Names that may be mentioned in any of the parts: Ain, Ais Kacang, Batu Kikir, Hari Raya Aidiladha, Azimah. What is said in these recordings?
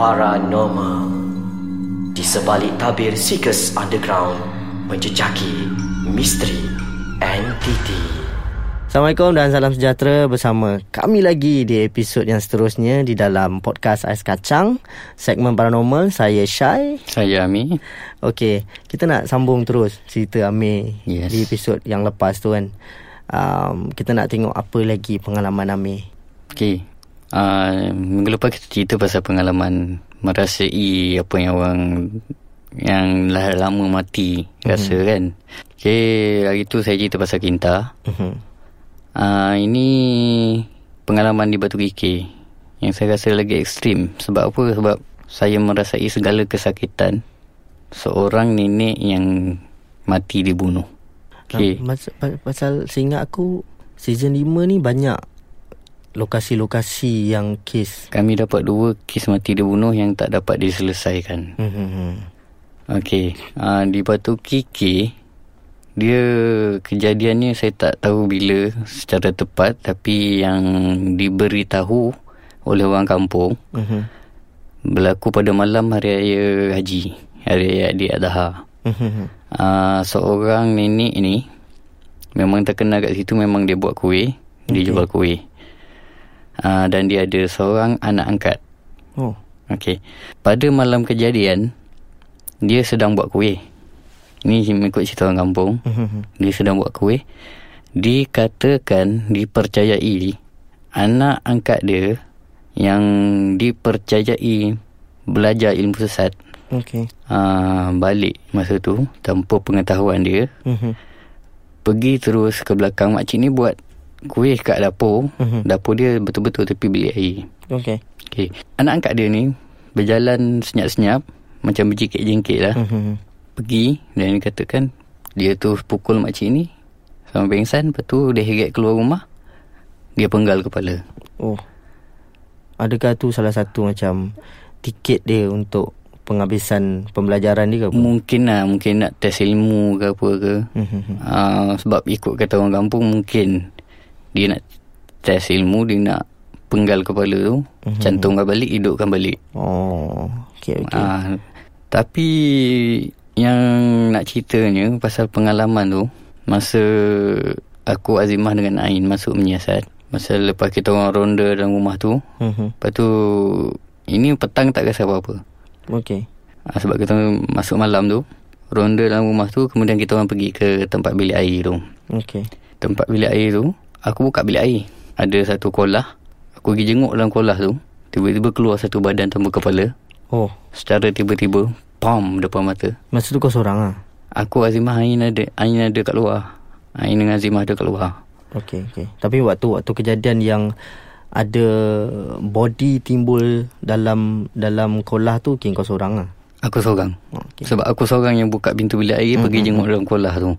paranormal. Di sebalik tabir Seekers Underground menjejaki misteri entiti. Assalamualaikum dan salam sejahtera, bersama kami lagi di episod yang seterusnya di dalam podcast Ais Kacang, segmen paranormal. Saya Syai. Saya Amir. Okey, kita nak sambung terus cerita Amir, yes, di episod yang lepas tu kan. Kita nak tengok apa lagi pengalaman Amir. Okey, minggu lepas kita cerita pasal pengalaman merasai apa yang orang yang lama mati rasa, kan. Okey, hari tu saya cerita pasal Kinta. Ini pengalaman di Batu Kikir yang saya rasa lagi ekstrim. Sebab apa? Sebab saya merasai segala kesakitan seorang nenek yang mati dibunuh. Okay. Pasal seingat aku season 5 ni banyak lokasi-lokasi yang kes. Kami dapat 2 kes mati dibunuh yang tak dapat diselesaikan. Okay, di Batu Kikir dia kejadiannya saya tak tahu bila secara tepat, tapi yang diberitahu oleh orang kampung, berlaku pada malam Hari Raya Haji, Hari Raya Aidiladha. Seorang nenek ni memang terkenal kat situ, memang dia buat kuih, dia jual kuih, dan dia ada seorang anak angkat. Okey, pada malam kejadian dia sedang buat kuih. Ni mengikut cerita orang kampung. Dia sedang buat kuih. Dikatakan, dipercayai anak angkat dia yang dipercayai belajar ilmu sesat, balik masa tu tanpa pengetahuan dia, pergi terus ke belakang. Makcik ni buat kuih kat dapur. Dapur dia betul-betul tepi bilik air. Okay. Anak angkat dia ni berjalan senyap-senyap, macam berjengkit-jengkit lah. Pergi, dan dikatakan dia tu pukul makcik ni sama pingsan. Lepas tu dia heret keluar rumah, dia penggal kepala. Adakah tu salah satu macam tiket dia untuk penghabisan pembelajaran dia ke apa? Mungkin lah, mungkin nak test ilmu ke apa ke. Sebab ikut kata orang kampung, mungkin dia nak test ilmu, dia nak penggal kepala tu, cantumkan balik, hidupkan balik. Tapi yang nak ceritanya pasal pengalaman tu, masa aku, Azimah dengan Ain masuk menyiasat, masa lepas kita orang ronda dalam rumah tu, lepas tu ini petang tak rasa apa-apa. Sebab kita masuk malam tu, ronda dalam rumah tu, kemudian kita orang pergi ke tempat bilik air tu. Tempat bilik air tu, aku buka bilik air, ada satu kolah. Aku pergi jenguk dalam kolah tu, tiba-tiba keluar satu badan tanpa kepala. Secara tiba-tiba, pam, depan mata. Masa tu kau seorang lah? Aku, Azimah, Ain ada kat luar. Ain dengan Azimah ada kat luar. Okay. Tapi waktu kejadian yang ada body timbul dalam kolah tu, kau seorang lah? Aku seorang. Sebab aku seorang yang buka pintu bilik air, pergi jenguk dalam kolah tu.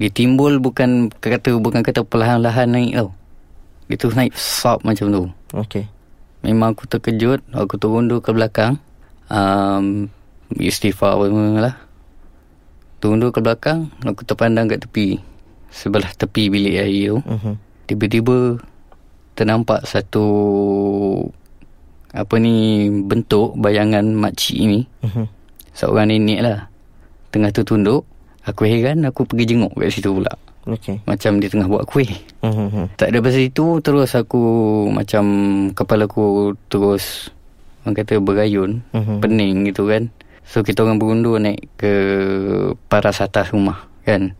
Dia timbul bukan kata perlahan-lahan naik tau. Dia tu naik sop macam tu. Memang aku terkejut. Aku turundur ke belakang, istighfar lah. Turundur ke belakang, aku terpandang kat tepi, sebelah tepi bilik air tu. Tiba-tiba ternampak satu bentuk bayangan makcik ni, seorang nenek lah, tengah tertunduk. Aku heran, aku pergi jenguk kat situ pula. Macam dia tengah buat kuih. Tak ada pasal itu, terus aku macam kepala aku terus, orang kata, berayun, pening gitu kan. So kita orang berundur naik ke paras atas rumah kan.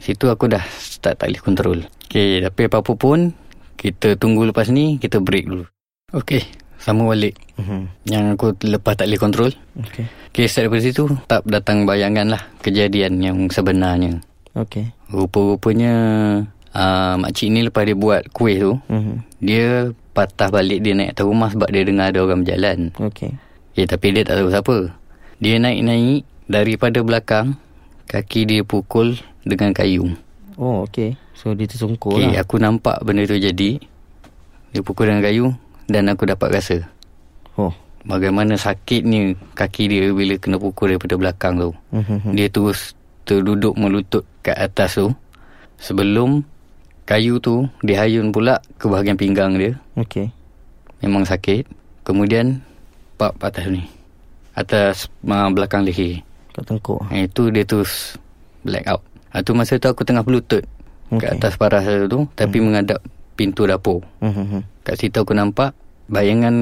Situ aku dah tak boleh kontrol. Tapi apa-apa pun, kita tunggu lepas ni, kita break dulu. Sama balik. Yang aku lepas tak boleh kontrol. Start daripada situ, tak datang bayangan lah kejadian yang sebenarnya. Rupa-rupanya makcik ni lepas dia buat kuih tu, dia patah balik, dia naik atas rumah sebab dia dengar ada orang berjalan. Tapi dia tak tahu siapa. Dia naik-naik, daripada belakang kaki dia pukul dengan kayu. So dia tersungkur lah. Aku nampak benda tu jadi. Dia pukul dengan kayu, dan aku dapat rasa bagaimana sakitnya kaki dia bila kena pukul daripada belakang tu. Dia terus terduduk melutut kat atas tu, sebelum kayu tu dihayun pula ke bahagian pinggang dia. Memang sakit. Kemudian tapak atas ni, atas belakang leher, kat tengkuk. Itu dia tu black out. Itu masa tu aku tengah berlutut kat atas paras tu, tapi menghadap pintu dapur. Kat situ aku nampak bayangan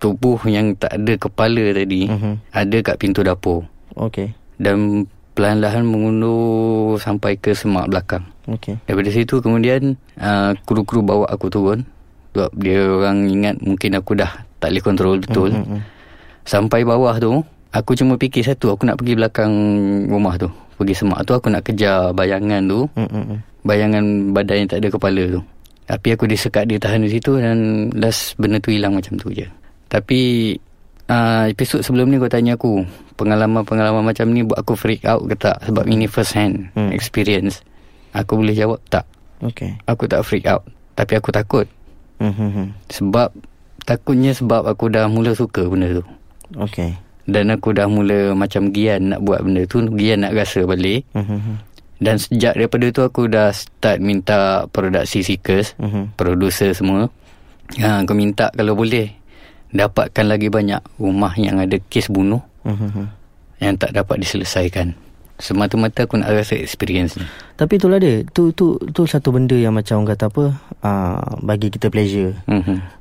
tubuh yang tak ada kepala tadi, ada kat pintu dapur. Okey. Dan perlahan-lahan mengundur sampai ke semak belakang. Okey. Daripada situ kemudian kru-kru bawa aku turun. Sebab dia orang ingat mungkin aku dah tak boleh kontrol betul. Sampai bawah tu, aku cuma fikir satu, aku nak pergi belakang rumah tu, pergi semak tu, aku nak kejar bayangan tu, bayangan badan yang tak ada kepala tu. Tapi aku disekat, dia tahan di situ, dan last benda tu hilang macam tu je. Tapi episod sebelum ni kau tanya aku pengalaman-pengalaman macam ni buat aku freak out ke tak, sebab ini first hand experience. Aku boleh jawab tak. Okay. Aku tak freak out, tapi aku takut. Sebab takutnya sebab aku dah mula suka benda tu. Okay. Dan aku dah mula macam gian nak buat benda tu, gian nak rasa balik. Dan sejak daripada tu aku dah start minta produksi seekers, producer semua, aku minta kalau boleh dapatkan lagi banyak rumah yang ada kes bunuh yang tak dapat diselesaikan. Semata-mata aku nak rasa experience ni. Tapi itulah dia, tu satu benda yang macam orang kata apa, bagi kita pleasure.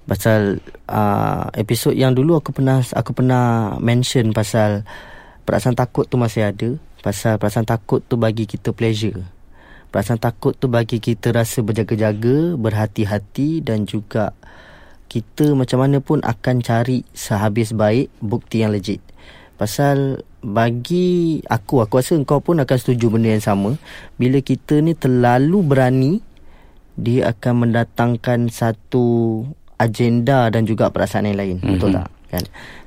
Pasal episod yang dulu aku pernah mention pasal perasaan takut tu masih ada. Pasal perasaan takut tu bagi kita pleasure. Perasaan takut tu bagi kita rasa berjaga-jaga, berhati-hati, dan juga kita macam mana pun akan cari sehabis baik bukti yang legit. Pasal bagi aku rasa engkau pun akan setuju benda yang sama. Bila kita ni terlalu berani, dia akan mendatangkan satu agenda dan juga perasaan yang lain. Betul tak? Kan?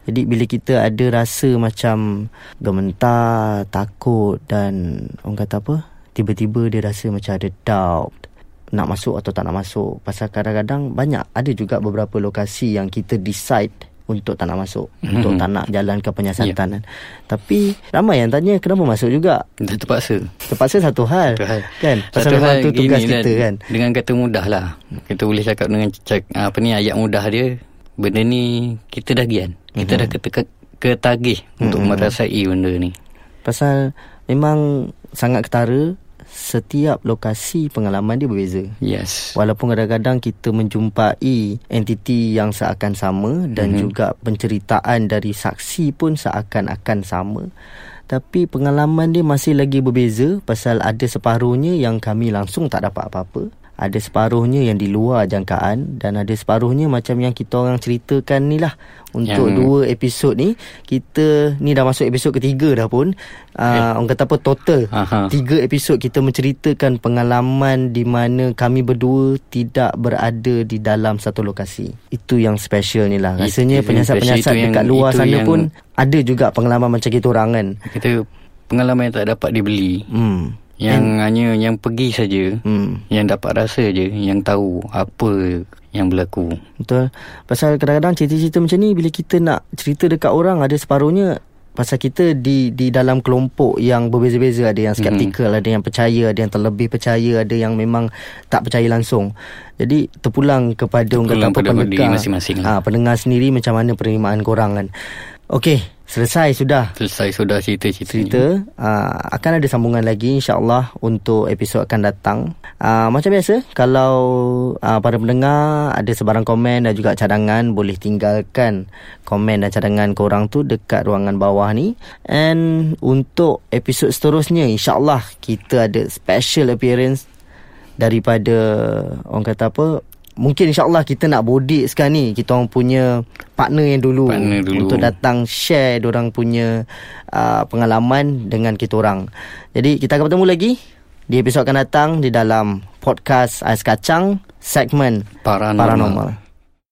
Jadi bila kita ada rasa macam gementar, takut, dan orang kata apa, tiba-tiba dia rasa macam ada doubt, nak masuk atau tak nak masuk. Pasal kadang-kadang banyak, ada juga beberapa lokasi yang kita decide untuk tak nak masuk, untuk tak nak jalankan penyiasatan. Tapi ramai yang tanya kenapa masuk juga. Terpaksa satu hal. Kan? Pasal satu hal tu tugas kita kan. Dengan kata mudah lah, kita boleh cakap dengan apa ni, ayat mudah dia, benda ni kita dah gian, kita dah ketagih untuk merasai benda ni. Pasal memang sangat ketara, setiap lokasi pengalaman dia berbeza. Yes. Walaupun kadang-kadang kita menjumpai entiti yang seakan sama, dan juga penceritaan dari saksi pun seakan-akan sama, tapi pengalaman dia masih lagi berbeza. Pasal ada separuhnya yang kami langsung tak dapat apa-apa, ada separuhnya yang di luar jangkaan, dan ada separuhnya macam yang kita orang ceritakan ni lah. Untuk 2 episod ni, kita ni dah masuk episod ketiga dah pun. Orang kata apa, total 3 episod kita menceritakan pengalaman di mana kami berdua tidak berada di dalam satu lokasi. Itu yang special ni lah. Rasanya penyiasat-penyiasat dekat luar sana pun ada juga pengalaman macam kita orang kan. Kita pengalaman yang tak dapat dibeli. Yang hanya yang pergi saja, yang dapat rasa je, yang tahu apa yang berlaku. Betul. Pasal kadang-kadang cerita-cerita macam ni, bila kita nak cerita dekat orang, ada separuhnya pasal kita di dalam kelompok yang berbeza-beza. Ada yang skeptikal, ada yang percaya, ada yang terlebih percaya, ada yang memang tak percaya langsung. Jadi terpulang kepada pendengar masing-masing. Pendengar sendiri macam mana penerimaan korang kan. Okey, Selesai sudah cerita. Akan ada sambungan lagi insyaAllah untuk episod akan datang. Macam biasa, kalau para pendengar ada sebarang komen dan juga cadangan, boleh tinggalkan komen dan cadangan korang tu dekat ruangan bawah ni. And untuk episod seterusnya, insyaAllah kita ada special appearance daripada orang kata apa, mungkin insyaAllah kita nak bodek sekarang ni, kita orang punya partner dulu untuk datang share diorang punya pengalaman dengan kita orang. Jadi kita akan bertemu lagi di episod akan datang di dalam podcast Ais Kacang segmen Paranormal.